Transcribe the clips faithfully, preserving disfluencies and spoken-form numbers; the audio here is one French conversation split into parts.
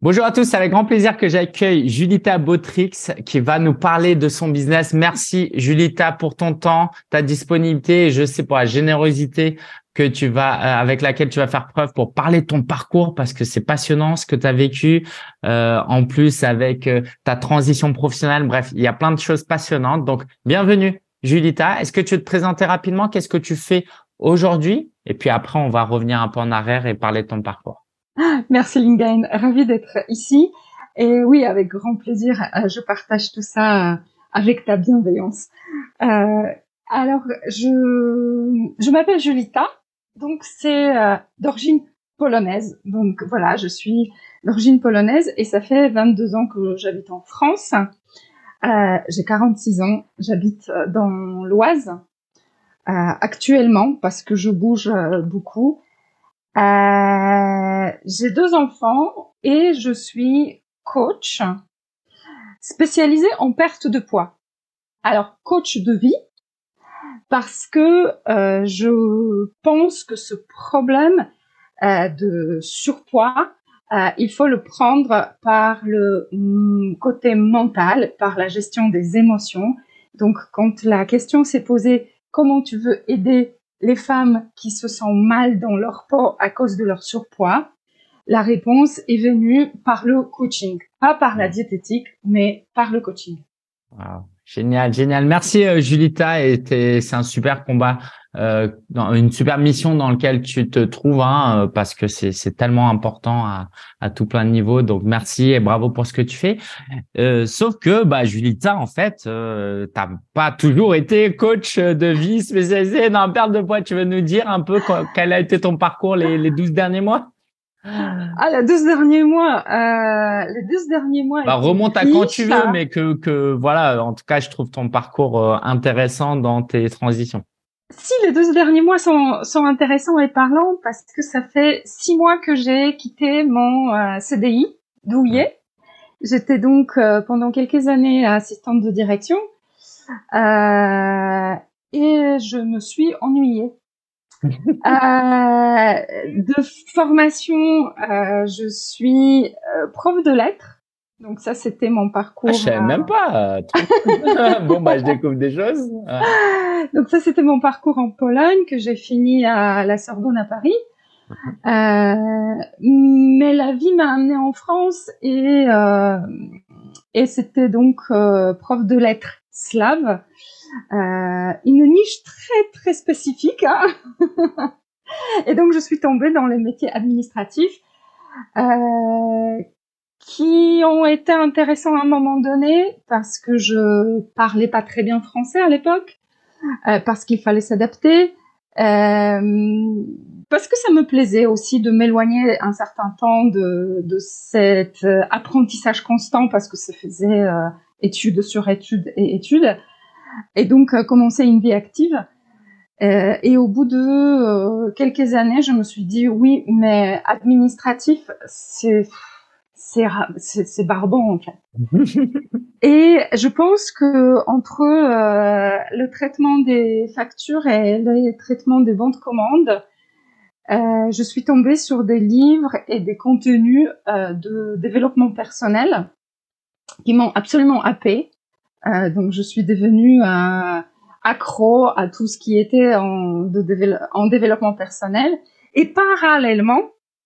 Bonjour à tous, c'est avec grand plaisir que j'accueille Julita Botrix qui va nous parler de son business. Merci Julita pour ton temps, ta disponibilité et je sais pour la générosité que tu vas, euh, avec laquelle tu vas faire preuve pour parler de ton parcours parce que c'est passionnant ce que tu as vécu, euh, en plus avec euh, ta transition professionnelle. Bref, il y a plein de choses passionnantes. Donc, bienvenue Julita. Est-ce que tu veux te présenter rapidement? Qu'est-ce que tu fais aujourd'hui? Et puis après, on va revenir un peu en arrière et parler de ton parcours. Merci Linguaine, ravie d'être ici. Et oui, avec grand plaisir, je partage tout ça avec ta bienveillance. Euh, alors, je, je m'appelle Julita, donc c'est d'origine polonaise. Donc voilà, je suis d'origine polonaise et ça fait vingt-deux ans que j'habite en France. Euh, j'ai quarante-six ans, j'habite dans l'Oise euh, actuellement parce que je bouge beaucoup. Euh, j'ai deux enfants et je suis coach spécialisée en perte de poids. Alors, coach de vie, parce que euh, je pense que ce problème euh, de surpoids, euh, il faut le prendre par le mm, côté mental, par la gestion des émotions. Donc, quand la question s'est posée, comment tu veux aider les femmes qui se sentent mal dans leur peau à cause de leur surpoids, la réponse est venue par le coaching. Pas par la diététique, mais par le coaching. Wow. Génial, génial. Merci euh, Julita. Et c'est un super combat, euh, dans, une super mission dans laquelle tu te trouves, hein, euh, parce que c'est, c'est tellement important à, à tout plein de niveaux. Donc merci et bravo pour ce que tu fais. Euh, sauf que bah Julita, en fait, euh, t'as pas toujours été coach de vie spécialisé dans la perte de poids. Tu veux nous dire un peu quoi, quel a été ton parcours les, les douze derniers mois? Ah, les douze derniers mois, euh, les douze derniers mois. Bah, remonte à quand tu veux, mais que, que, voilà, en tout cas, je trouve ton parcours euh, intéressant dans tes transitions. Si, les douze derniers mois sont, sont intéressants et parlants parce que ça fait six mois que j'ai quitté mon euh, C D I douillet. J'étais donc, euh, pendant quelques années, assistante de direction, euh, et je me suis ennuyée. euh, de formation, euh, je suis euh, prof de lettres. Donc ça, c'était mon parcours. Ah, je savais euh... même pas. Bon, bah, je découvre des choses. Ouais. Donc ça, c'était mon parcours en Pologne que j'ai fini à la Sorbonne à Paris. Euh, mais la vie m'a amenée en France et euh, et c'était donc euh, prof de lettres slave. Euh, une niche très très spécifique, hein. Et donc je suis tombée dans les métiers administratifs euh, qui ont été intéressants à un moment donné parce que je parlais pas très bien français à l'époque, euh, parce qu'il fallait s'adapter, euh, parce que ça me plaisait aussi de m'éloigner un certain temps de, de cet apprentissage constant parce que ça faisait euh, études sur études et études. Et donc, euh, commencer une vie active. Euh, et au bout de euh, quelques années, je me suis dit, oui, mais administratif, c'est, c'est, c'est, c'est barbant, en fait. Et je pense que entre euh, le traitement des factures et le traitement des bons de commande, euh, je suis tombée sur des livres et des contenus euh, de développement personnel qui m'ont absolument happée. Euh, donc, je suis devenue euh, accro à tout ce qui était en, de dévelop- en développement personnel. Et parallèlement,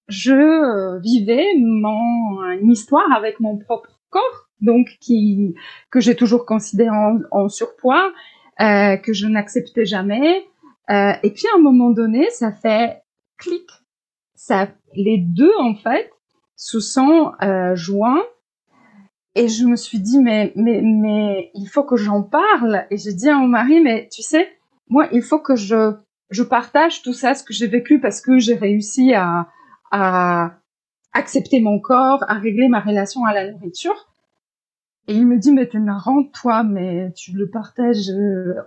je euh, vivais mon une histoire avec mon propre corps, donc qui que j'ai toujours considéré en, en surpoids, euh, que je n'acceptais jamais. Euh, et puis, à un moment donné, ça fait clic. Ça, les deux en fait se sont euh, joints. Et je me suis dit, mais, mais, mais, il faut que j'en parle. Et j'ai dit à mon mari, mais tu sais, moi, il faut que je, je partage tout ça, ce que j'ai vécu, parce que j'ai réussi à, à accepter mon corps, à régler ma relation à la nourriture. Et il me dit, mais t'es marrant, toi, mais tu le partages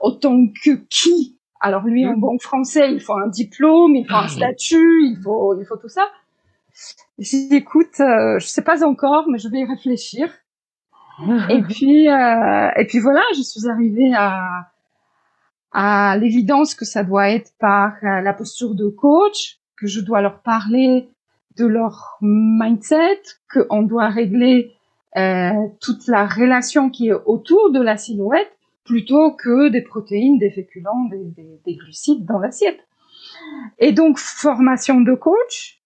autant que qui? Alors lui, en bon français, il faut un diplôme, il faut un statut, il faut, il faut tout ça. J'ai dit, écoute, euh, je sais pas encore, mais je vais y réfléchir. Et puis, euh, et puis voilà, je suis arrivée à, à l'évidence que ça doit être par euh, la posture de coach, que je dois leur parler de leur mindset, qu'on doit régler euh, toute la relation qui est autour de la silhouette, plutôt que des protéines, des féculents, des, des, des glucides dans l'assiette. Et donc, formation de coach,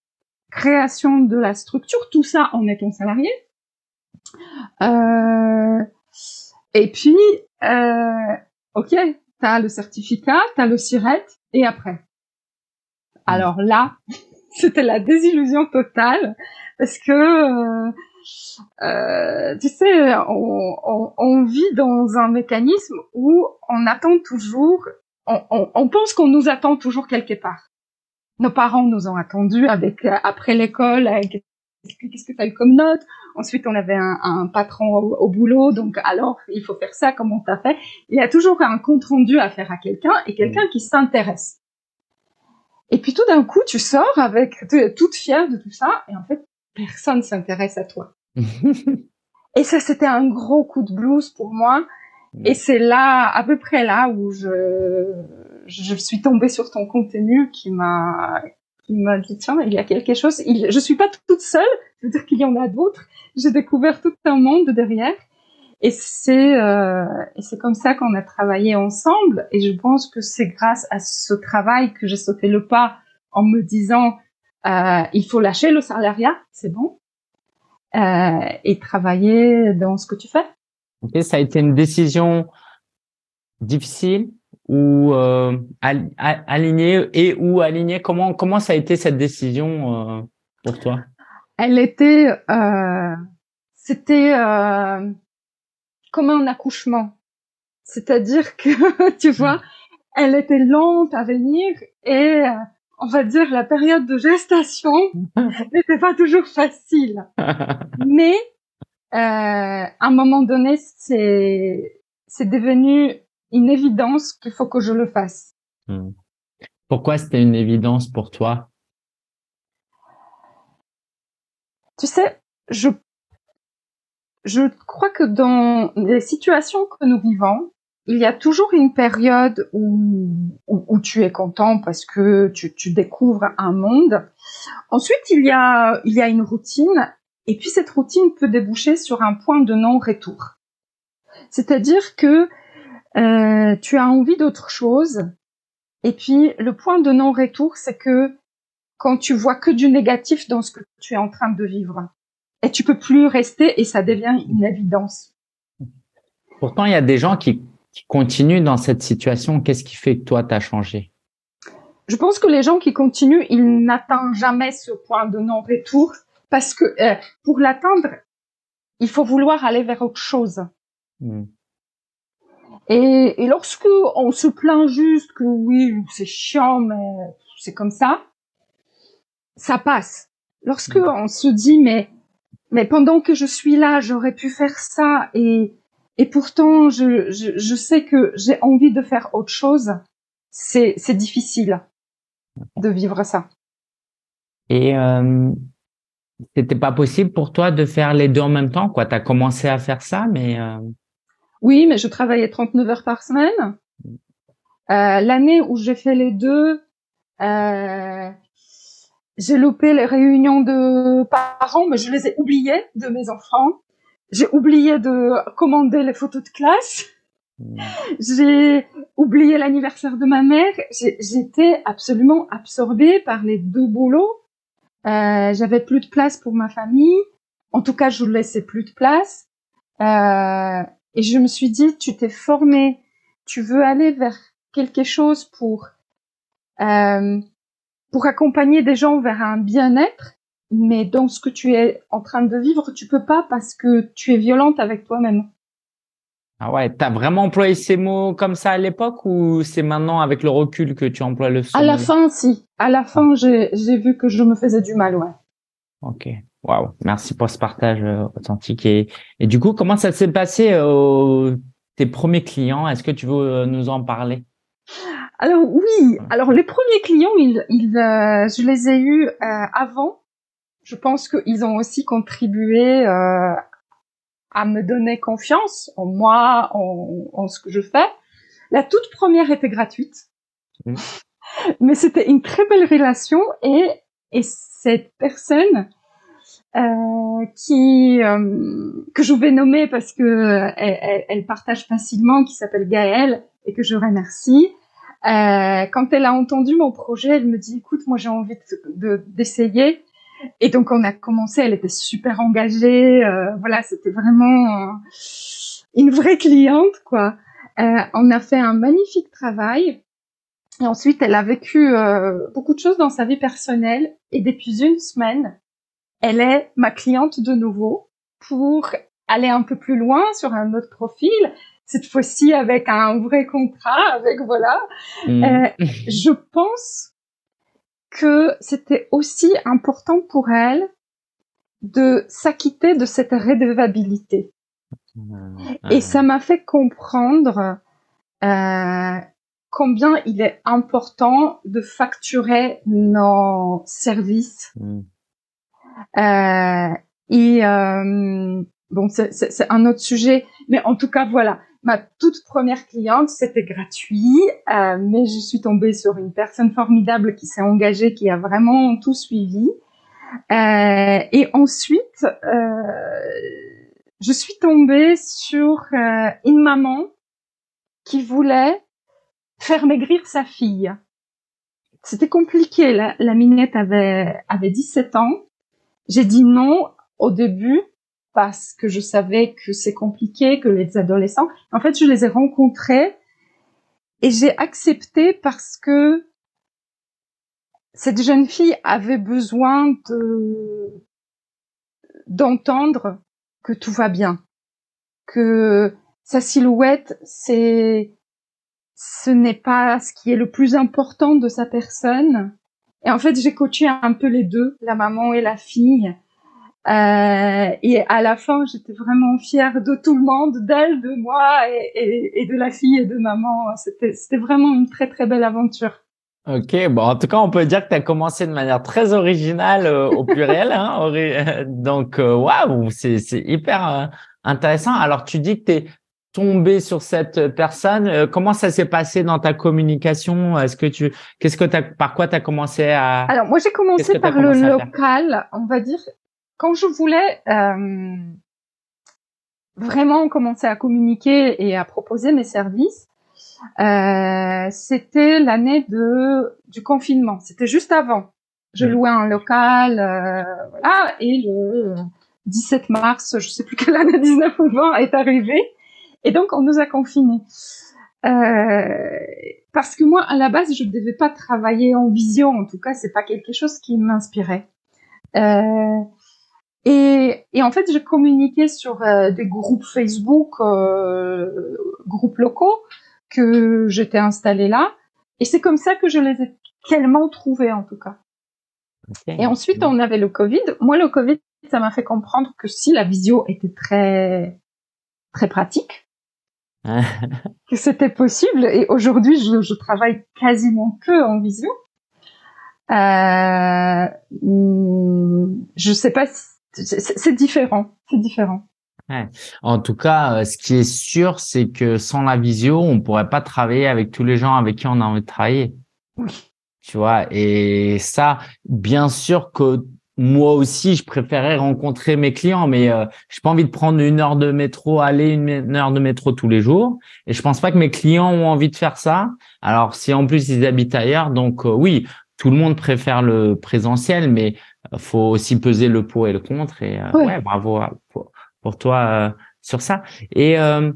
création de la structure, tout ça en étant salarié. Euh, et puis, euh, ok, t'as le certificat, t'as le siret, et après. Alors là, c'était la désillusion totale, parce que, euh, euh, tu sais, on, on, on vit dans un mécanisme où on attend toujours, on, on, on pense qu'on nous attend toujours quelque part. Nos parents nous ont attendus avec, après l'école, avec qu'est-ce que tu as eu comme note. Ensuite, on avait un, un patron au, au boulot, donc alors, il faut faire ça, comment t'as fait. Il y a toujours un compte-rendu à faire à quelqu'un, et quelqu'un qui s'intéresse. Et puis tout d'un coup, tu sors avec toute fière de tout ça, et en fait, personne s'intéresse à toi. Et ça, c'était un gros coup de blues pour moi. Et c'est là, à peu près là, où je je suis tombée sur ton contenu qui m'a qui m'a dit tiens, il y a quelque chose. Il, je suis pas toute seule. Je veux dire qu'il y en a d'autres. J'ai découvert tout un monde derrière. Et c'est euh, et c'est comme ça qu'on a travaillé ensemble. Et je pense que c'est grâce à ce travail que j'ai sauté le pas en me disant euh, il faut lâcher le salariat, c'est bon, euh, et travailler dans ce que tu fais. Okay, ça a été une décision difficile ou euh, alignée et ou alignée. Comment comment ça a été cette décision euh, pour toi? Elle était, euh, c'était euh, comme un accouchement, c'est-à-dire que tu vois, mmh. elle était lente à venir et euh, on va dire la période de gestation n'était pas toujours facile, mais Euh, à un moment donné, c'est, c'est devenu une évidence qu'il faut que je le fasse. Mmh. Pourquoi c'était une évidence pour toi? Tu sais, je, je crois que dans les situations que nous vivons, il y a toujours une période où, où, où tu es content parce que tu, tu découvres un monde. Ensuite, il y a, il y a une routine. Et puis, cette routine peut déboucher sur un point de non-retour. C'est-à-dire que euh, tu as envie d'autre chose. Et puis, le point de non-retour, c'est que quand tu vois que du négatif dans ce que tu es en train de vivre, et tu peux plus rester, et ça devient une évidence. Pourtant, il y a des gens qui, qui continuent dans cette situation. Qu'est-ce qui fait que toi, tu as changé? Je pense que les gens qui continuent, ils n'atteignent jamais ce point de non-retour. Parce que euh, pour l'atteindre, il faut vouloir aller vers autre chose. Mmh. Et, et lorsque on se plaint juste que oui, c'est chiant, mais c'est comme ça, ça passe. Lorsque mmh. on se dit mais mais pendant que je suis là, j'aurais pu faire ça et et pourtant je je, je sais que j'ai envie de faire autre chose, c'est c'est difficile de vivre ça. Et euh... c'était pas possible pour toi de faire les deux en même temps, quoi. T'as commencé à faire ça, mais... Euh... Oui, mais je travaillais trente-neuf heures par semaine. Euh, l'année où j'ai fait les deux, euh, j'ai loupé les réunions de parents, mais je les ai oubliées de mes enfants. J'ai oublié de commander les photos de classe. Mmh. J'ai oublié l'anniversaire de ma mère. J'ai, j'étais absolument absorbée par les deux boulots. Euh, j'avais plus de place pour ma famille. En tout cas, je ne laissais plus de place. Euh, et je me suis dit, tu t'es formée, tu veux aller vers quelque chose pour euh, pour accompagner des gens vers un bien-être. Mais dans ce que tu es en train de vivre, tu peux pas parce que tu es violente avec toi-même. Ah ouais, t'as vraiment employé ces mots comme ça à l'époque ou c'est maintenant avec le recul que tu emploies le son? À la fin, si. À la fin, j'ai, j'ai vu que je me faisais du mal, ouais. Ok, waouh. Merci pour ce partage authentique. Et, et du coup, comment ça s'est passé euh, tes premiers clients? Est-ce que tu veux nous en parler? Alors oui, alors les premiers clients, ils, ils, euh, je les ai eus euh, avant. Je pense qu'ils ont aussi contribué euh, à me donner confiance en moi, en, en ce que je fais. La toute première était gratuite, mmh. mais c'était une très belle relation et Et cette personne euh, qui euh, que je vais nommer parce que euh, elle, elle partage facilement, qui s'appelle Gaëlle et que je remercie, euh, quand elle a entendu mon projet, elle me dit « Écoute, moi j'ai envie de, de, d'essayer ». Et donc on a commencé, elle était super engagée, euh, voilà, c'était vraiment euh, une vraie cliente, quoi. Euh, on a fait un magnifique travail. Et ensuite, elle a vécu euh, beaucoup de choses dans sa vie personnelle. Et depuis une semaine, elle est ma cliente de nouveau pour aller un peu plus loin sur un autre profil. Cette fois-ci, avec un vrai contrat, avec voilà. Mmh. Euh, je pense que c'était aussi important pour elle de s'acquitter de cette redevabilité. Et ça m'a fait comprendre euh, combien il est important de facturer nos services. Mm. Euh, et euh, bon, c'est, c'est, c'est un autre sujet, mais en tout cas, voilà. Ma toute première cliente, c'était gratuit, euh, mais je suis tombée sur une personne formidable qui s'est engagée, qui a vraiment tout suivi. Euh, et ensuite... Euh, Je suis tombée sur euh, une maman qui voulait faire maigrir sa fille. C'était compliqué. La, la minette avait, avait dix-sept ans. J'ai dit non au début parce que je savais que c'est compliqué, que les adolescents... En fait, je les ai rencontrés et j'ai accepté parce que cette jeune fille avait besoin de, d'entendre que tout va bien, que sa silhouette, c'est, ce n'est pas ce qui est le plus important de sa personne. Et en fait, j'ai coaché un peu les deux, la maman et la fille. Euh, et à la fin, j'étais vraiment fière de tout le monde, d'elle, de moi et, et, et de la fille et de maman. C'était, c'était vraiment une très, très belle aventure. Ok, bon, en tout cas, on peut dire que tu as commencé de manière très originale euh, au pluriel. Hein, ori- donc, waouh, wow, c'est, c'est hyper euh, intéressant. Alors, tu dis que tu es tombé sur cette personne. Euh, comment ça s'est passé dans ta communication? Est-ce que tu, qu'est-ce que t'as, par quoi tu as commencé à… Alors, moi, j'ai commencé par le local, on va dire. Quand je voulais euh, vraiment commencer à communiquer et à proposer mes services, Euh, c'était l'année de, du confinement. C'était juste avant. Je louais un local, euh, voilà, et le dix-sept mars, je sais plus quelle année, dix-neuf ou vingt, est arrivé. Et donc, on nous a confinés. Euh, parce que moi, à la base, je ne devais pas travailler en vision. En tout cas, c'est pas quelque chose qui m'inspirait. Euh, Et, et en fait, je communiquais sur euh, des groupes Facebook, euh, groupes locaux que j'étais installée là. Et c'est comme ça que je les ai tellement trouvés, en tout cas. Okay. Et ensuite, on avait le Covid. Moi, le Covid, ça m'a fait comprendre que si la visio était très, très pratique, que c'était possible. Et aujourd'hui, je, je travaille quasiment que en visio. Euh, je sais pas si C'est, c'est différent, c'est différent. Ouais. En tout cas, ce qui est sûr, c'est que sans la visio, on pourrait pas travailler avec tous les gens avec qui on a envie de travailler. Oui. Tu vois, et ça, bien sûr que moi aussi, je préférais rencontrer mes clients, mais euh, j'ai pas envie de prendre une heure de métro, aller une, une heure de métro tous les jours. Et je pense pas que mes clients ont envie de faire ça. Alors, si en plus ils habitent ailleurs, donc euh, oui, tout le monde préfère le présentiel, mais faut aussi peser le pour et le contre. Et euh, oui. ouais, bravo pour, pour toi euh, sur ça. Et euh,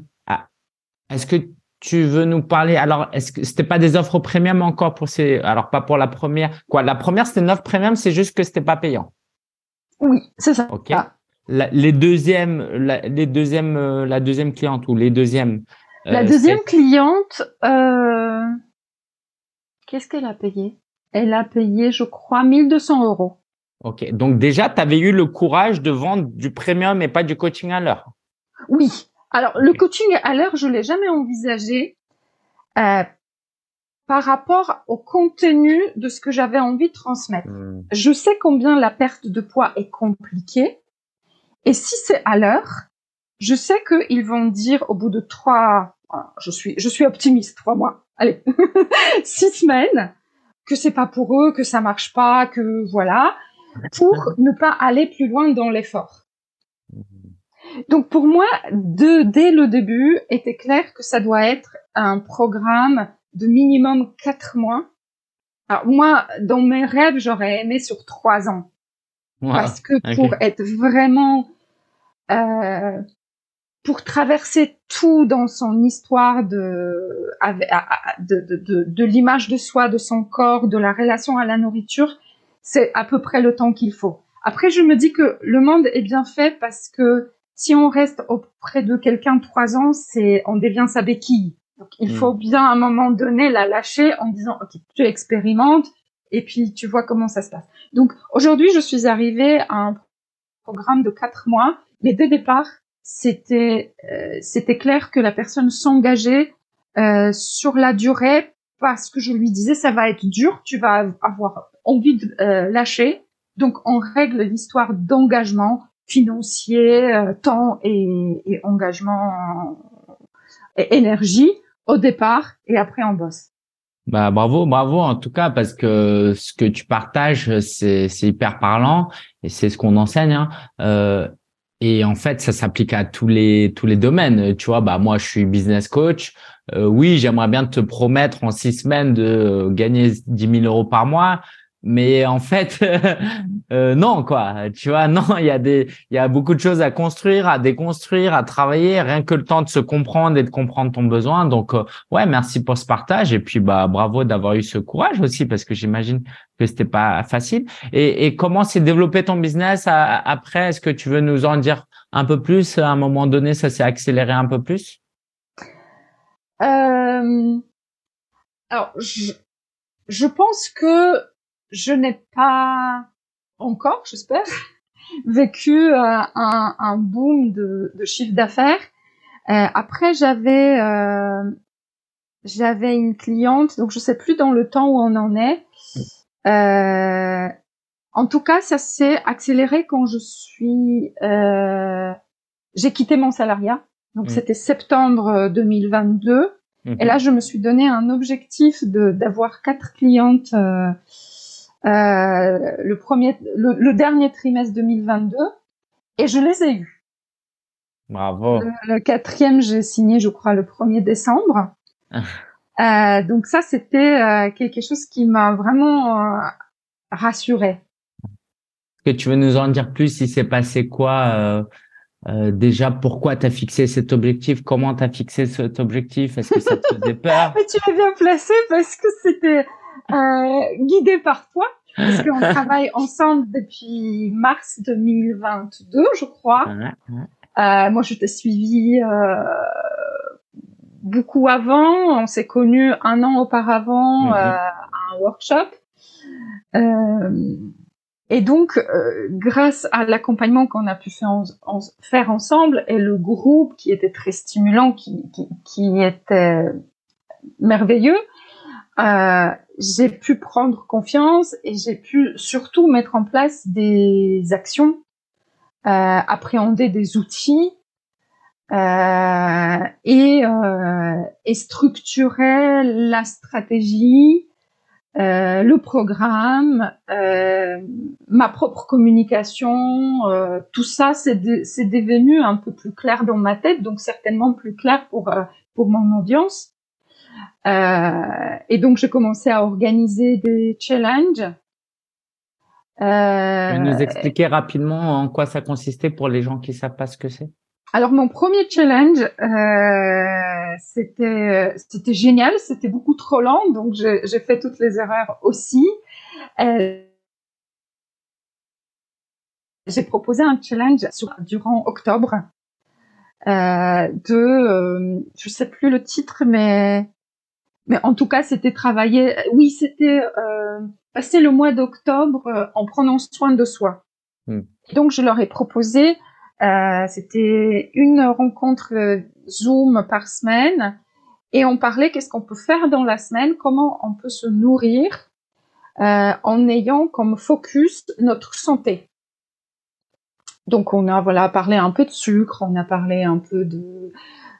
est-ce que tu veux nous parler? Alors, est-ce que c'était pas des offres premium encore pour ces? Alors, pas pour la première. Quoi, la première c'était une offre premium, c'est juste que c'était pas payant. Oui, c'est ça. Ok. Ah. La, les deuxièmes, la, les deuxièmes, euh, la deuxième cliente ou les deuxièmes. Euh, la deuxième c'est... cliente, euh, qu'est-ce qu'elle a payé? Elle a payé, je crois, mille deux cents euros. Ok, donc déjà, tu avais eu le courage de vendre du premium et pas du coaching à l'heure. Oui, alors okay. Le coaching à l'heure, je ne l'ai jamais envisagé euh, par rapport au contenu de ce que j'avais envie de transmettre. Mmh. Je sais combien la perte de poids est compliquée et si c'est à l'heure, je sais qu'ils vont dire au bout de trois, je suis, je suis optimiste, trois mois, allez, six semaines, que c'est pas pour eux, que ça marche pas, que voilà, pour ne pas aller plus loin dans l'effort. Donc pour moi, de, dès le début, était clair que ça doit être un programme de minimum quatre mois. Alors moi, dans mes rêves, j'aurais aimé sur trois ans, wow. parce que pour okay. être vraiment, euh, pour traverser tout dans son histoire de, de, de, de, de l'image de soi, de son corps, de la relation à la nourriture, c'est à peu près le temps qu'il faut. Après, je me dis que le monde est bien fait parce que si on reste auprès de quelqu'un trois ans, c'est, on devient sa béquille. Donc, il mmh. faut bien, à un moment donné, la lâcher en disant, OK, tu expérimentes et puis tu vois comment ça se passe. Donc, aujourd'hui, je suis arrivée à un programme de quatre mois, mais dès le départ, c'était, euh, c'était clair que la personne s'engageait, euh, sur la durée parce que je lui disais, ça va être dur, tu vas avoir envie de euh, lâcher. Donc, on règle l'histoire d'engagement financier, euh, temps et, et engagement et énergie au départ et après on bosse. Bah, bravo, bravo en tout cas parce que ce que tu partages, c'est, c'est hyper parlant et c'est ce qu'on enseigne, hein. Euh, et en fait, ça s'applique à tous les, tous les domaines. Tu vois, bah, moi, je suis business coach. Euh, oui, j'aimerais bien te promettre en six semaines de gagner dix mille euros par mois. Mais en fait, euh, non quoi, tu vois, non, il y a des, il y a beaucoup de choses à construire, à déconstruire, à travailler, rien que le temps de se comprendre et de comprendre ton besoin. Donc, euh, ouais, merci pour ce partage et puis bah bravo d'avoir eu ce courage aussi parce que j'imagine que c'était pas facile. Et, et comment s'est développé ton business à, à, après? Est-ce que tu veux nous en dire un peu plus? À un moment donné, ça s'est accéléré un peu plus? Euh, alors, je, je pense que je n'ai pas encore, j'espère, vécu euh, un, un boom de, de chiffre d'affaires. Euh, après, j'avais euh, j'avais une cliente, donc je sais plus dans le temps où on en est. Euh, en tout cas, ça s'est accéléré quand je suis, euh, j'ai quitté mon salariat. Donc mmh. c'était septembre deux mille vingt-deux. Mmh. Et là, je me suis donné un objectif de d'avoir quatre clientes. Euh, Euh, le premier, le, le dernier trimestre deux mille vingt-deux, et je les ai eus. Bravo. Le, le quatrième, j'ai signé, je crois, le premier décembre. euh, donc ça, c'était euh, quelque chose qui m'a vraiment euh, rassurée. Est-ce que tu veux nous en dire plus? Il s'est passé quoi euh, euh, déjà? Pourquoi tu as fixé cet objectif? Comment tu as fixé cet objectif? Est-ce que ça te faisait peur? Mais tu l'as bien placé parce que c'était... Euh, guidée par toi, parce qu'on travaille ensemble depuis mars deux mille vingt-deux, je crois. Euh, moi, je t'ai suivie euh, beaucoup avant. On s'est connus un an auparavant euh, à un workshop. Euh, et donc, euh, grâce à l'accompagnement qu'on a pu faire, en, en, faire ensemble et le groupe qui était très stimulant, qui, qui, qui était merveilleux, Euh, j'ai pu prendre confiance et j'ai pu surtout mettre en place des actions, euh, appréhender des outils euh, et, euh, et structurer la stratégie, euh, le programme, euh, ma propre communication. Euh, tout ça, c'est, de, c'est devenu un peu plus clair dans ma tête, donc certainement plus clair pour, euh, pour mon audience. Euh, et donc, j'ai commencé à organiser des challenges. Euh, tu peux nous expliquer rapidement en quoi ça consistait pour les gens qui ne savent pas ce que c'est? Alors, mon premier challenge, euh, c'était, c'était génial, c'était beaucoup trop lent, donc j'ai, j'ai fait toutes les erreurs aussi. Euh, j'ai proposé un challenge sur, durant octobre euh, de, euh, je ne sais plus le titre, mais... Mais en tout cas, c'était travailler. Oui, c'était euh, passer le mois d'octobre euh, en prenant soin de soi. Mmh. Donc, je leur ai proposé. Euh, c'était une rencontre euh, Zoom par semaine, et on parlait qu'est-ce qu'on peut faire dans la semaine, comment on peut se nourrir euh, en ayant comme focus notre santé. Donc, on a voilà parlé un peu de sucre, on a parlé un peu de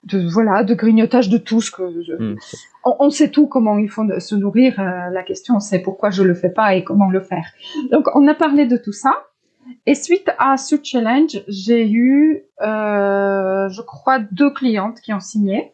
de voilà, de grignotage de touches. Que je... mmh. on, on sait tout comment il faut se nourrir. Euh, la question, c'est pourquoi je le fais pas et comment le faire. Donc, on a parlé de tout ça. Et suite à ce challenge, j'ai eu, euh, je crois, deux clientes qui ont signé.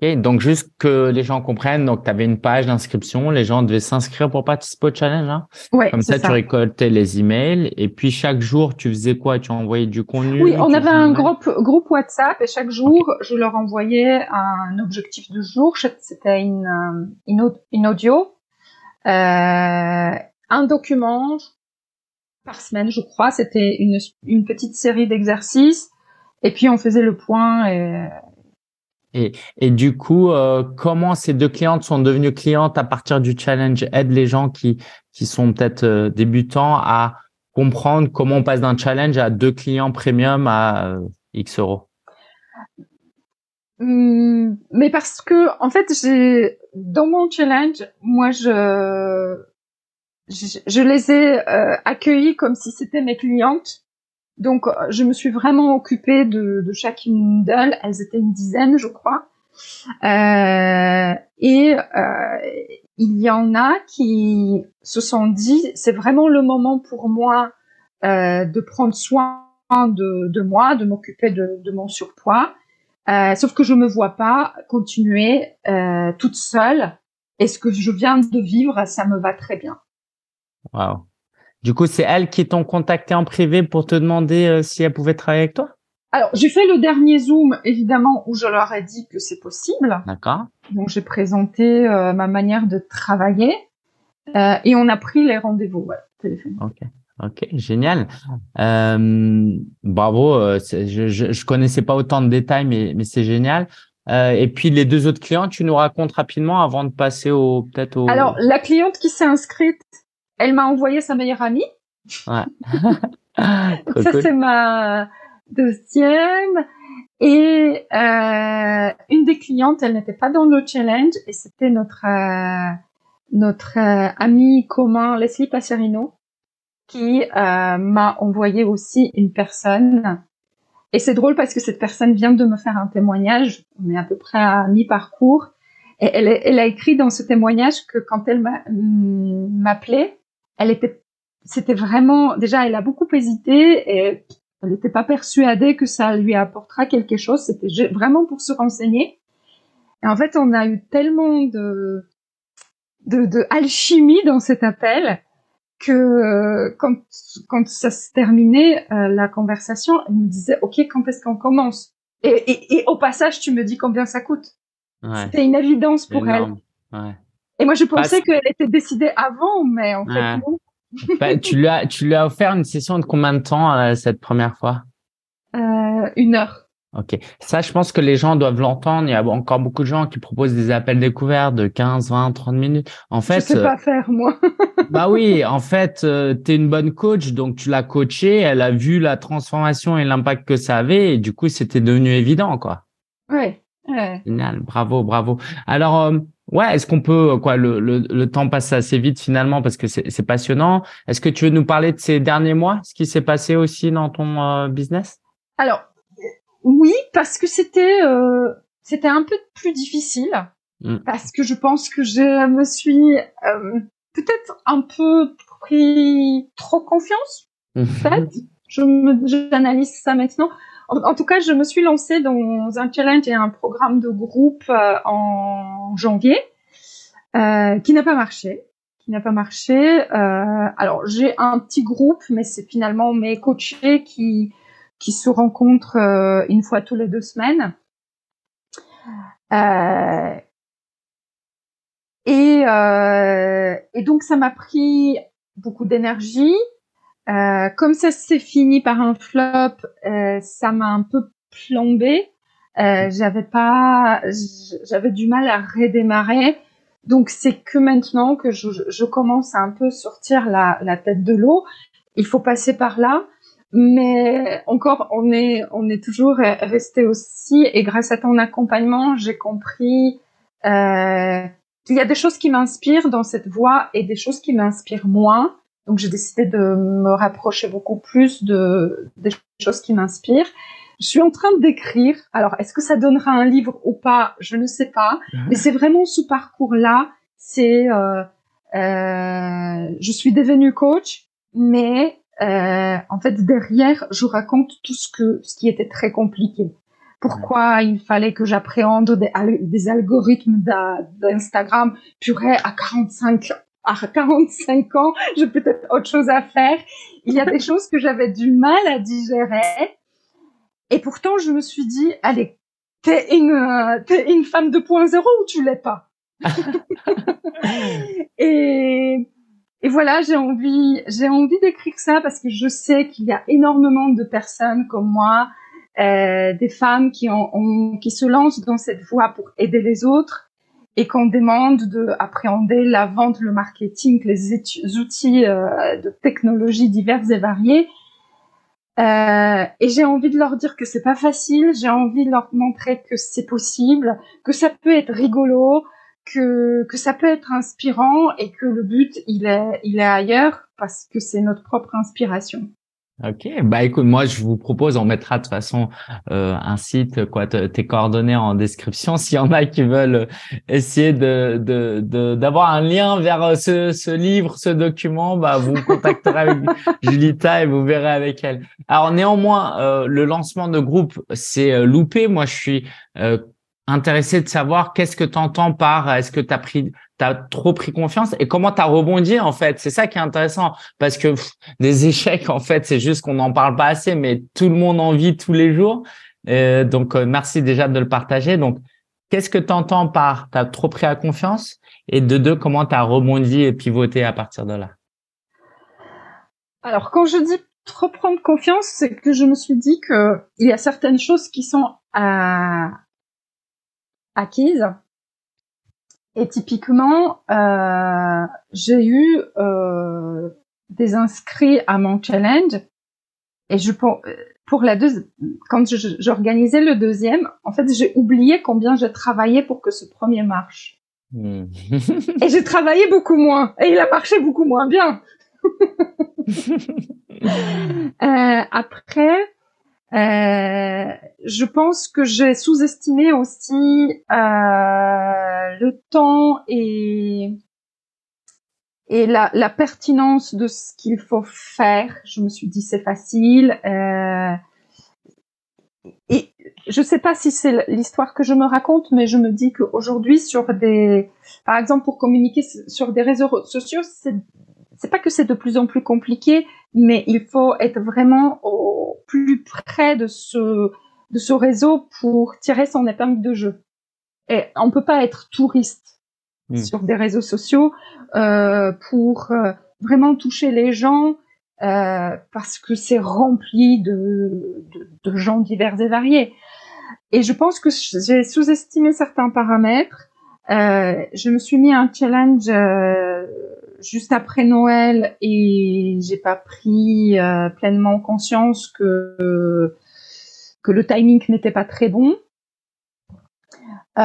Okay, donc, juste que les gens comprennent, donc tu avais une page d'inscription, les gens devaient s'inscrire pour participer au challenge. Hein? Ouais, comme ça, ça, tu récoltais les emails. Et puis, chaque jour, tu faisais quoi? Tu envoyais du contenu? Oui, on avait un groupe, groupe WhatsApp et chaque jour, okay. je leur envoyais un objectif de jour. C'était une, une, une audio, euh, un document par semaine, je crois. C'était une, une petite série d'exercices. Et puis, on faisait le point et... Et, et du coup, euh, comment ces deux clientes sont devenues clientes à partir du challenge? Aide les gens qui qui sont peut-être euh, débutants à comprendre comment on passe d'un challenge à deux clients premium à euh, X euros. Mmh, mais parce que en fait, j'ai dans mon challenge, moi je je, je les ai euh, accueillis comme si c'était mes clientes. Donc, je me suis vraiment occupée de, de chacune d'elles. Elles étaient une dizaine, je crois. Euh, et euh, il y en a qui se sont dit, c'est vraiment le moment pour moi euh, de prendre soin de, de moi, de m'occuper de, de mon surpoids. Euh, sauf que je me vois pas continuer euh, toute seule. Et ce que je viens de vivre, ça me va très bien. Wow. Du coup, c'est elles qui t'ont contacté en privé pour te demander euh, si elles pouvaient travailler avec toi? Alors, j'ai fait le dernier Zoom, évidemment, où je leur ai dit que c'est possible. D'accord. Donc, j'ai présenté euh, ma manière de travailler euh, et on a pris les rendez-vous ouais, téléphoniques. Ok, ok, génial. Euh, bravo, euh, je, je, je connaissais pas autant de détails, mais, mais c'est génial. Euh, et puis, les deux autres clients, tu nous racontes rapidement avant de passer au peut-être au… Alors, la cliente qui s'est inscrite… Elle m'a envoyé sa meilleure amie. Ouais. Ça, cool. C'est ma deuxième. Et euh, une des clientes, elle n'était pas dans le challenge et c'était notre euh, notre euh, ami commun, Leslie Passerino, qui euh, m'a envoyé aussi une personne. Et c'est drôle parce que cette personne vient de me faire un témoignage. On est à peu près à mi-parcours. Et elle, elle a écrit dans ce témoignage que quand elle m'a, m'appelait, elle était, c'était vraiment, déjà, elle a beaucoup hésité et elle n'était pas persuadée que ça lui apportera quelque chose. C'était vraiment pour se renseigner. Et en fait, on a eu tellement de, de, de alchimie dans cet appel que quand, quand ça se terminait, euh, la conversation, elle me disait, OK, quand est-ce qu'on commence? Et, et, et au passage, tu me dis combien ça coûte? Ouais. C'était une évidence pour énorme. Elle. Ouais. Et moi, je pensais Parce... qu'elle était décidée avant, mais en fait, ouais. non. Bah, tu lui as, tu lui as offert une session de combien de temps euh, cette première fois? euh, Une heure. Ok. Ça, je pense que les gens doivent l'entendre. Il y a encore beaucoup de gens qui proposent des appels découverts de quinze, vingt, trente minutes. En fait, je sais pas euh... faire, moi. Bah oui, en fait, euh, t'es une bonne coach, donc tu l'as coachée. Elle a vu la transformation et l'impact que ça avait. Et du coup, c'était devenu évident, quoi. Ouais. Ouais. Génial, bravo, bravo. Alors, euh, ouais, est-ce qu'on peut, quoi, le, le, le temps passe assez vite finalement parce que c'est, c'est passionnant. Est-ce que tu veux nous parler de ces derniers mois, ce qui s'est passé aussi dans ton euh, business? Alors, oui, parce que c'était, euh, c'était un peu plus difficile mmh. parce que je pense que je me suis euh, peut-être un peu pris trop confiance. Mmh. Peut-être, je me, j'analyse ça maintenant. En tout cas, je me suis lancée dans un challenge et un programme de groupe euh, en janvier euh, qui n'a pas marché. Qui n'a pas marché. Euh, alors, j'ai un petit groupe, mais c'est finalement mes coachés qui qui se rencontrent euh, une fois tous les deux semaines. Euh, et, euh, et donc, ça m'a pris beaucoup d'énergie. Euh, comme ça s'est fini par un flop, euh, ça m'a un peu plombée. Euh, j'avais pas, j'avais du mal à redémarrer. Donc c'est que maintenant que je, je commence à un peu sortir la, la tête de l'eau. Il faut passer par là, mais encore on est, on est toujours resté aussi. Et grâce à ton accompagnement, j'ai compris euh, qu'il y a des choses qui m'inspirent dans cette voie et des choses qui m'inspirent moins. Donc, j'ai décidé de me rapprocher beaucoup plus de, des choses qui m'inspirent. Je suis en train d'écrire. Alors, est-ce que ça donnera un livre ou pas? Je ne sais pas. Mais c'est vraiment ce parcours-là. C'est, euh, euh, je suis devenue coach, mais euh, en fait derrière, je raconte tout ce que, ce qui était très compliqué. Pourquoi il fallait que j'appréhende des, des algorithmes d'Instagram? Purée, à quarante-cinq, à quarante-cinq ans, j'ai peut-être autre chose à faire. Il y a des choses que j'avais du mal à digérer. Et pourtant, je me suis dit, allez, t'es une, t'es une femme deux point zéro ou tu l'es pas? et, et voilà, j'ai envie, j'ai envie d'écrire ça parce que je sais qu'il y a énormément de personnes comme moi, Euh, des femmes qui, ont, ont, qui se lancent dans cette voie pour aider les autres et qu'on demande d'appréhender la vente, le marketing, les étu- outils euh, de technologies diverses et variées. Euh, et j'ai envie de leur dire que c'est pas facile, j'ai envie de leur montrer que c'est possible, que ça peut être rigolo, que, que ça peut être inspirant et que le but, il est, il est ailleurs parce que c'est notre propre inspiration. Ok, bah écoute, moi je vous propose, on mettra de toute façon euh, un site, quoi, t- tes coordonnées en description, s'il y en a qui veulent essayer de, de, de d'avoir un lien vers ce, ce livre, ce document, bah vous contacterez avec Julita et vous verrez avec elle. Alors néanmoins, euh, le lancement de groupe, c'est euh, loupé. Moi, je suis euh, intéressé de savoir qu'est-ce que tu entends par, est-ce que tu as pris, t'as trop pris confiance et comment t'as rebondi en fait. C'est ça qui est intéressant parce que pff, des échecs en fait, c'est juste qu'on n'en parle pas assez, mais tout le monde en vit tous les jours. Euh, donc euh, merci déjà de le partager. Donc qu'est-ce que t'entends par t'as trop pris à confiance et de deux comment t'as rebondi et pivoté à partir de là. Alors quand je dis trop prendre confiance, c'est que je me suis dit que il y a certaines choses qui sont euh, acquises. Et typiquement, euh, j'ai eu euh, des inscrits à mon challenge et je pour, pour la deuxième, quand je, j'organisais le deuxième, en fait, j'ai oublié combien j'ai travaillé pour que ce premier marche. Mmh. Et j'ai travaillé beaucoup moins et il a marché beaucoup moins bien. euh, après, Euh, je pense que j'ai sous-estimé aussi euh, le temps et et la, la pertinence de ce qu'il faut faire. Je me suis dit c'est facile. Euh, et je sais pas si c'est l'histoire que je me raconte, mais je me dis qu'aujourd'hui sur des, par exemple pour communiquer sur des réseaux sociaux, c'est c'est pas que c'est de plus en plus compliqué, mais il faut être vraiment au plus près de ce, de ce réseau pour tirer son épingle de jeu. Et on peut pas être touriste mmh. sur des réseaux sociaux euh, pour euh, vraiment toucher les gens euh, parce que c'est rempli de, de, de gens divers et variés. Et je pense que j'ai sous-estimé certains paramètres. Euh, je me suis mis un challenge euh, juste après Noël et j'ai pas pris euh, pleinement conscience que que le timing n'était pas très bon.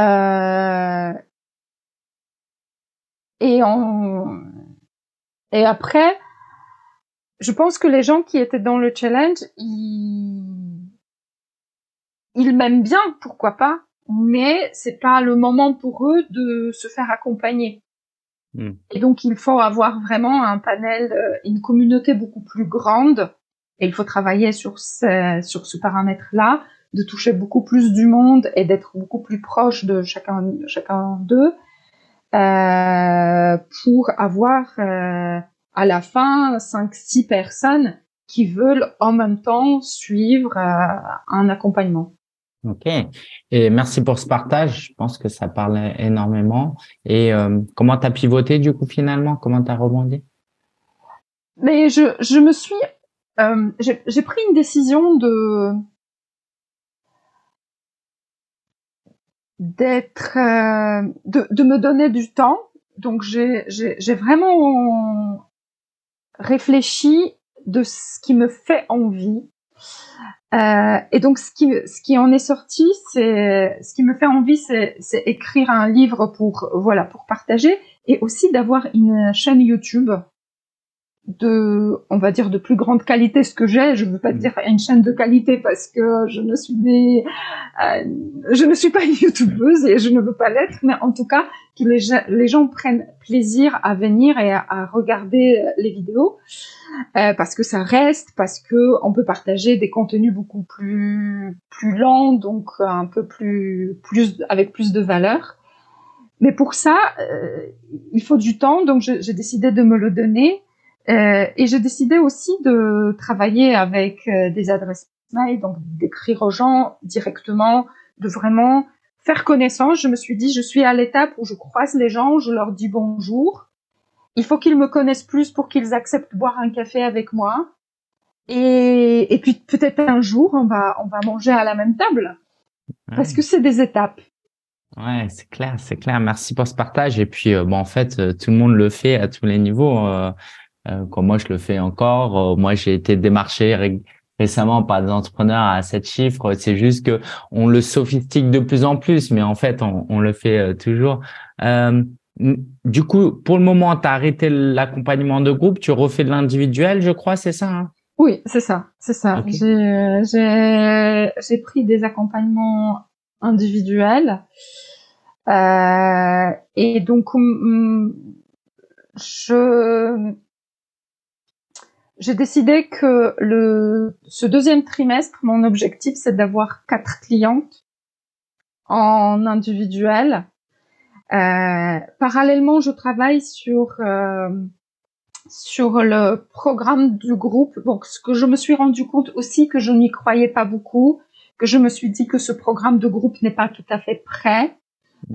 Euh, et en et après, je pense que les gens qui étaient dans le challenge, ils ils m'aiment bien, pourquoi pas, mais c'est pas le moment pour eux de se faire accompagner. Et donc, il faut avoir vraiment un panel, une communauté beaucoup plus grande. Et il faut travailler sur ce, sur ce paramètre-là, de toucher beaucoup plus du monde et d'être beaucoup plus proche de chacun, chacun d'eux, euh, pour avoir, euh, à la fin, cinq, six personnes qui veulent en même temps suivre, euh, un accompagnement. Ok, et merci pour ce partage. Je pense que ça parle énormément. Et euh, comment t'as pivoté du coup finalement? Comment t'as rebondi? Mais je je me suis euh, j'ai, j'ai pris une décision de d'être euh, de de me donner du temps. Donc j'ai j'ai, j'ai vraiment réfléchi de ce qui me fait envie. Euh, et donc, ce qui, ce qui en est sorti, c'est, ce qui me fait envie, c'est, c'est écrire un livre pour, voilà, pour partager et aussi d'avoir une chaîne YouTube de, on va dire, de plus grande qualité ce que j'ai. Je ne veux pas dire une chaîne de qualité parce que je ne suis, des, euh, je ne suis pas une youtubeuse et je ne veux pas l'être, mais en tout cas, que les, les gens prennent plaisir à venir et à, à regarder les vidéos euh, parce que ça reste, parce que on peut partager des contenus beaucoup plus, plus lents, donc un peu plus, plus, avec plus de valeur. Mais pour ça, euh, il faut du temps, donc je, j'ai décidé de me le donner. Euh, et j'ai décidé aussi de travailler avec euh, des adresses mail, donc d'écrire aux gens directement, de vraiment faire connaissance. Je me suis dit, je suis à l'étape où je croise les gens, je leur dis bonjour. Il faut qu'ils me connaissent plus pour qu'ils acceptent de boire un café avec moi. Et, et puis peut-être un jour, on va, on va manger à la même table. Ouais. Parce que c'est des étapes. Ouais, c'est clair, c'est clair. Merci pour ce partage. Et puis, euh, bon, en fait, euh, tout le monde le fait à tous les niveaux. Euh... Comme moi, je le fais encore. Moi, j'ai été démarché ré- récemment par des entrepreneurs à sept chiffres. C'est juste que on le sophistique de plus en plus, mais en fait, on, on le fait toujours. Euh, du coup, pour le moment, tu as arrêté l'accompagnement de groupe. Tu refais de l'individuel, je crois, c'est ça, hein ? Oui, c'est ça, c'est ça. Okay. J'ai, j'ai, j'ai pris des accompagnements individuels. Euh, et donc, je... J'ai décidé que le, ce deuxième trimestre, mon objectif, c'est d'avoir quatre clientes en individuel. Euh, parallèlement, je travaille sur, euh, sur le programme du groupe. Donc, ce que je me suis rendu compte aussi que je n'y croyais pas beaucoup, que je me suis dit que ce programme de groupe n'est pas tout à fait prêt.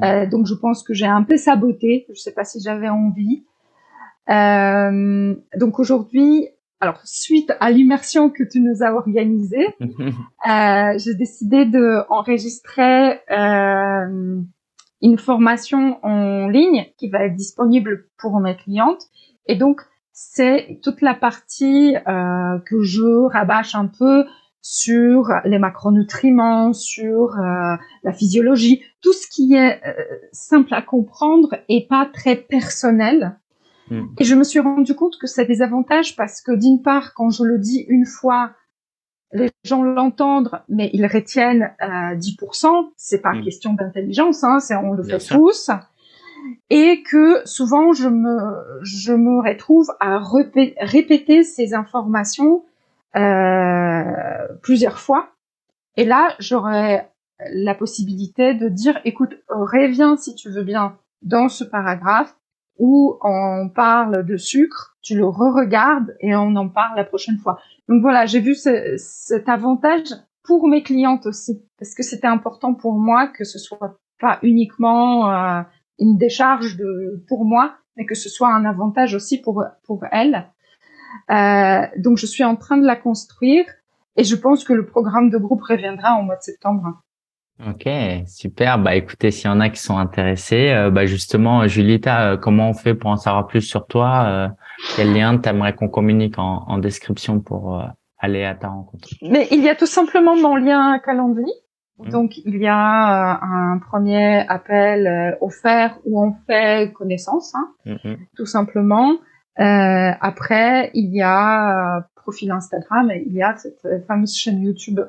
Euh, donc, je pense que j'ai un peu saboté. Je sais pas si j'avais envie. Euh, donc aujourd'hui, alors, suite à l'immersion que tu nous as organisée, euh, j'ai décidé d'enregistrer euh, une formation en ligne qui va être disponible pour mes clientes. Et donc, c'est toute la partie euh, que je rabâche un peu sur les macronutriments, sur euh, la physiologie, tout ce qui est euh, simple à comprendre et pas très personnel. Et je me suis rendu compte que ça a des avantages parce que d'une part, quand je le dis une fois, les gens l'entendent, mais ils retiennent euh, dix pour cent. C'est pas mmh. question d'intelligence, hein, c'est, on le Bien fait sûr. Tous. Et que souvent, je me, je me retrouve à repé- répéter ces informations euh, plusieurs fois. Et là, j'aurais la possibilité de dire, écoute, reviens si tu veux bien dans ce paragraphe. Où on parle de sucre, tu le re-regardes et on en parle la prochaine fois. Donc voilà, j'ai vu ce, cet avantage pour mes clientes aussi, parce que c'était important pour moi que ce soit pas uniquement euh, une décharge de, pour moi, mais que ce soit un avantage aussi pour pour elles. Euh, donc je suis en train de la construire et je pense que le programme de groupe reviendra en mois de septembre. Ok, super. Bah écoutez, s'il y en a qui sont intéressés, euh, bah justement, Julita, euh, comment on fait pour en savoir plus sur toi euh, Quel lien t'aimerais qu'on communique en, en description pour euh, aller à ta rencontre? Mais il y a tout simplement mon lien calendrier. Mmh. Donc il y a euh, un premier appel euh, offert où on fait connaissance, hein, mmh. tout simplement. Euh, après, il y a euh, profil Instagram et il y a cette euh, fameuse chaîne YouTube.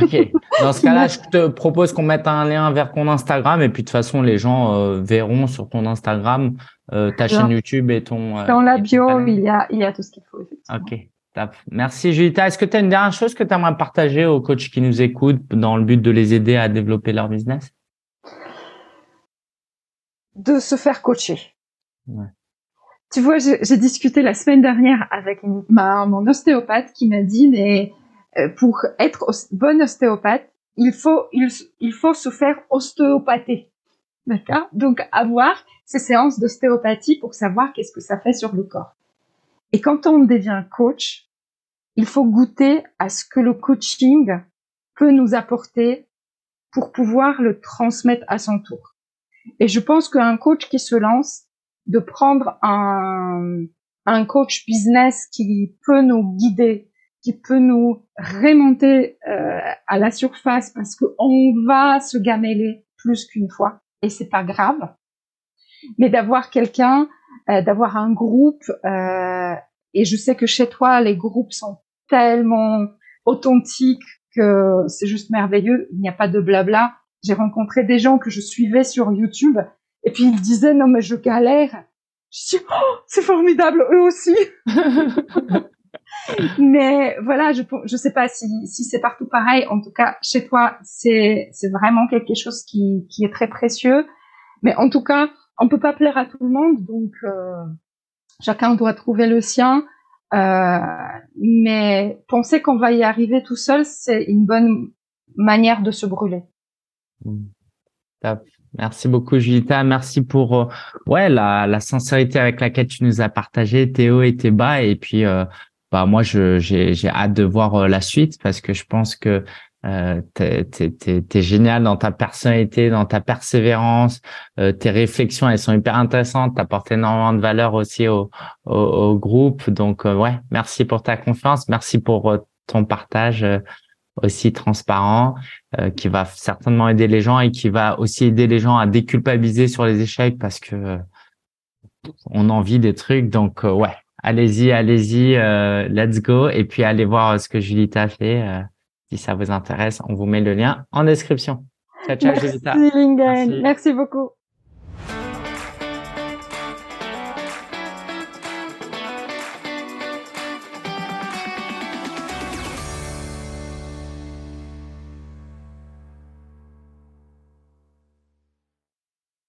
Ok. Dans ce cas-là, je te propose qu'on mette un lien vers ton Instagram et puis de toute façon, les gens euh, verront sur ton Instagram euh, ta chaîne YouTube et ton… Euh, Dans la bio, il y, a, il y a tout ce qu'il faut, effectivement. Ok, top. Merci Julita. Est-ce que tu as une dernière chose que tu aimerais partager aux coachs qui nous écoutent dans le but de les aider à développer leur business? De se faire coacher. Ouais. Tu vois, j'ai, j'ai discuté la semaine dernière avec une, ma, mon ostéopathe qui m'a dit « mais… » Pour être os- bonne ostéopathe, il faut, il, il faut se faire ostéopather. D'accord? Donc, avoir ces séances d'ostéopathie pour savoir qu'est-ce que ça fait sur le corps. Et quand on devient coach, il faut goûter à ce que le coaching peut nous apporter pour pouvoir le transmettre à son tour. Et je pense qu'un coach qui se lance, de prendre un, un coach business qui peut nous guider, qui peut nous remonter euh, à la surface parce que on va se gameler plus qu'une fois et c'est pas grave. Mais d'avoir quelqu'un, euh, d'avoir un groupe euh, Et je sais que chez toi, les groupes sont tellement authentiques que c'est juste merveilleux. Il n'y a pas de blabla. J'ai rencontré des gens que je suivais sur YouTube et puis ils disaient « Non, mais je galère ». Je dis « Oh, c'est formidable, eux aussi !» Mais voilà, je je sais pas si si c'est partout pareil. En tout cas, chez toi, c'est c'est vraiment quelque chose qui qui est très précieux. Mais en tout cas, on peut pas plaire à tout le monde, donc euh, chacun doit trouver le sien. Euh, mais penser qu'on va y arriver tout seul, c'est une bonne manière de se brûler. Mmh. Top. Merci beaucoup, Julita. Merci pour euh, ouais la la sincérité avec laquelle tu nous as partagé tes hauts et tes bas, et puis euh, bah moi je j'ai j'ai hâte de voir euh, la suite, parce que je pense que euh, t'es t'es t'es, t'es génial dans ta personnalité, dans ta persévérance, euh, tes réflexions elles sont hyper intéressantes, t'apportes énormément de valeur aussi au au, au groupe, donc euh, ouais merci pour ta confiance, merci pour euh, ton partage euh, aussi transparent euh, qui va certainement aider les gens et qui va aussi aider les gens à déculpabiliser sur les échecs, parce que euh, on en vit des trucs, donc euh, ouais. Allez-y, allez-y, euh, let's go. Et puis, allez voir ce que Julita fait. Euh, si ça vous intéresse, on vous met le lien en description. Ciao, ciao, Julita. Merci, Linguaine. Merci beaucoup.